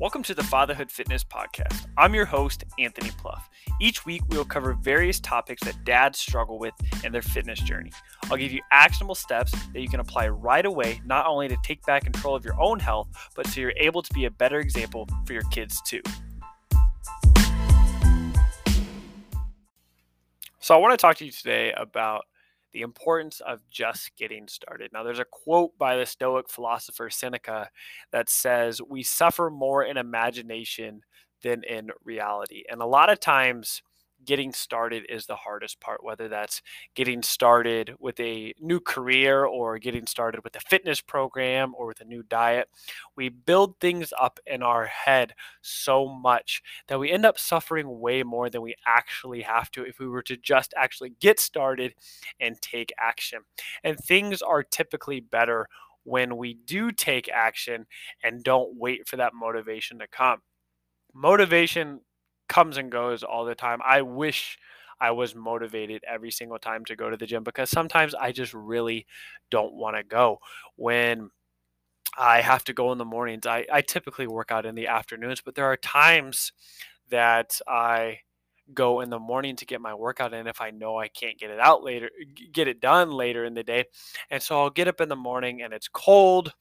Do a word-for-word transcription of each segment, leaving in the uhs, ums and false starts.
Welcome to the Fatherhood Fitness Podcast. I'm your host, Anthony Pluff. Each week, we will cover various topics that dads struggle with in their fitness journey. I'll give you actionable steps that you can apply right away, not only to take back control of your own health, but so you're able to be a better example for your kids too. So I want to talk to you today about the importance of just getting started. Now, there's a quote by the Stoic philosopher Seneca that says, we suffer more in imagination than in reality. And a lot of times getting started is the hardest part, whether that's getting started with a new career or getting started with a fitness program or with a new diet. We build things up in our head so much that we end up suffering way more than we actually have to if we were to just actually get started and take action. And things are typically better when we do take action and don't wait for that motivation to come. Motivation comes and goes all the time. I wish I was motivated every single time to go to the gym because sometimes I just really don't want to go. When I have to go in the mornings, I, I typically work out in the afternoons, but there are times that I go in the morning to get my workout in if I know I can't get it out later, get it done later in the day. And so I'll get up in the morning and it's cold.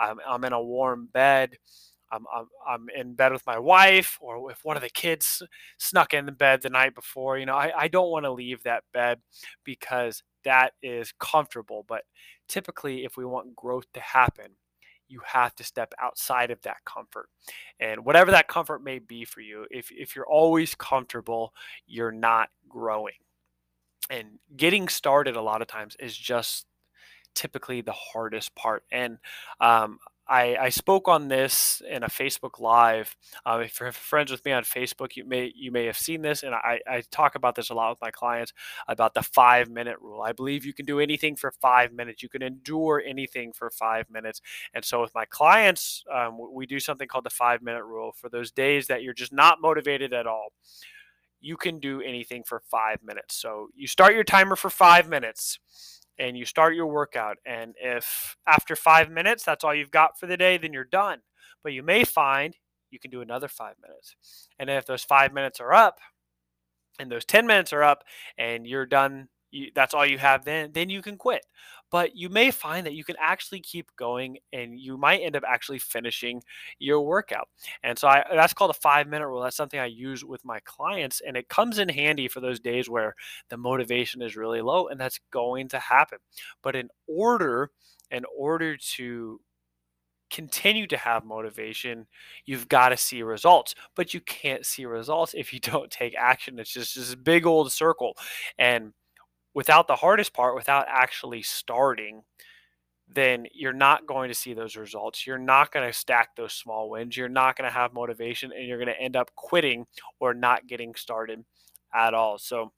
I'm, I'm in a warm bed. I'm, I'm I'm in bed with my wife, or if one of the kids snuck in the bed the night before, you know, I, I don't want to leave that bed because that is comfortable. But typically, if we want growth to happen, you have to step outside of that comfort. And whatever that comfort may be for you, if if you're always comfortable, you're not growing. And getting started a lot of times is just typically the hardest part. And um I, I spoke on this in a Facebook Live. Uh, if you're friends with me on Facebook, you may you may have seen this, and I, I talk about this a lot with my clients about the five-minute rule. I believe you can do anything for five minutes. You can endure anything for five minutes. And so with my clients, um, we do something called the five-minute rule for those days that you're just not motivated at all. You can do anything for five minutes. So you start your timer for five minutes. And you start your workout. And if after five minutes, that's all you've got for the day, then you're done. But you may find you can do another five minutes. And if those five minutes are up and those ten minutes are up and you're done, you, that's all you have then, then you can quit. But you may find that you can actually keep going and you might end up actually finishing your workout. And so I, that's called a five-minute rule. That's something I use with my clients, and it comes in handy for those days where the motivation is really low, and that's going to happen. But in order, in order to continue to have motivation, you've got to see results, but you can't see results if you don't take action. It's just this big old circle. And without the hardest part, without actually starting, then you're not going to see those results. You're not going to stack those small wins. You're not going to have motivation, and you're going to end up quitting or not getting started at all. So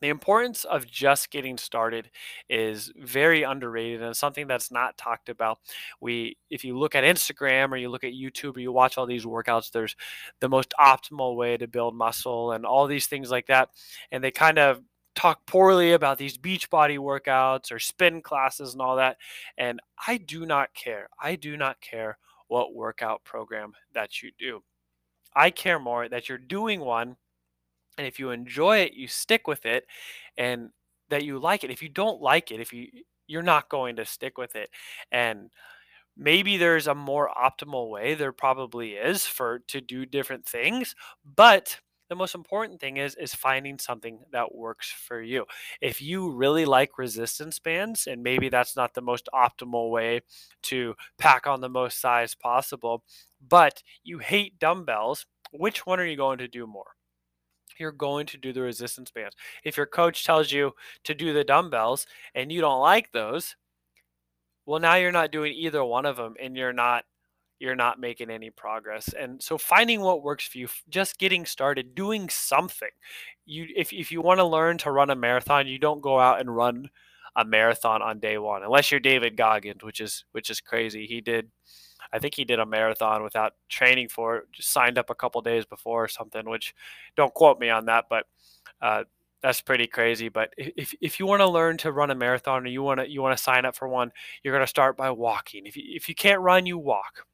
the importance of just getting started is very underrated and something that's not talked about. We, if you look at Instagram or you look at YouTube or you watch all these workouts, there's the most optimal way to build muscle and all these things like that. And they kind of talk poorly about these beach body workouts or spin classes and all that. And I do not care. I do not care what workout program that you do. I care more that you're doing one. And if you enjoy it, you stick with it and that you like it. If you don't like it, if you, you're not going to stick with it. And maybe there's a more optimal way. There probably is for to do different things, but the most important thing is, is finding something that works for you. If you really like resistance bands, and maybe that's not the most optimal way to pack on the most size possible, but you hate dumbbells, which one are you going to do more? You're going to do the resistance bands. If your coach tells you to do the dumbbells and you don't like those, well, now you're not doing either one of them and you're not you're not making any progress. And so finding what works for you, just getting started, doing something. You, if, if you want to learn to run a marathon, you don't go out and run a marathon on day one, unless you're David Goggins, which is, which is crazy. He did, I think he did a marathon without training for it, just signed up a couple days before or something, which don't quote me on that, but, uh, that's pretty crazy. But if if you want to learn to run a marathon or you want to, you want to sign up for one, you're going to start by walking. If you, if you can't run, you walk.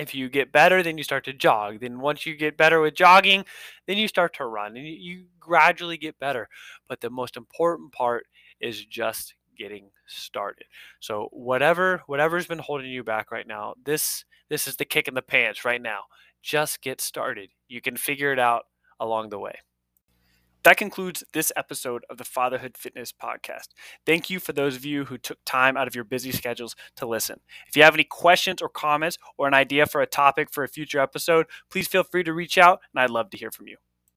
If you get better, then you start to jog. Then once you get better with jogging, then you start to run, and you gradually get better. But the most important part is just getting started. So whatever whatever's been holding you back right now, this this is the kick in the pants right now. Just get started. You can figure it out along the way. That concludes this episode of the Fatherhood Fitness Podcast. Thank you for those of you who took time out of your busy schedules to listen. If you have any questions or comments or an idea for a topic for a future episode, please feel free to reach out, and I'd love to hear from you.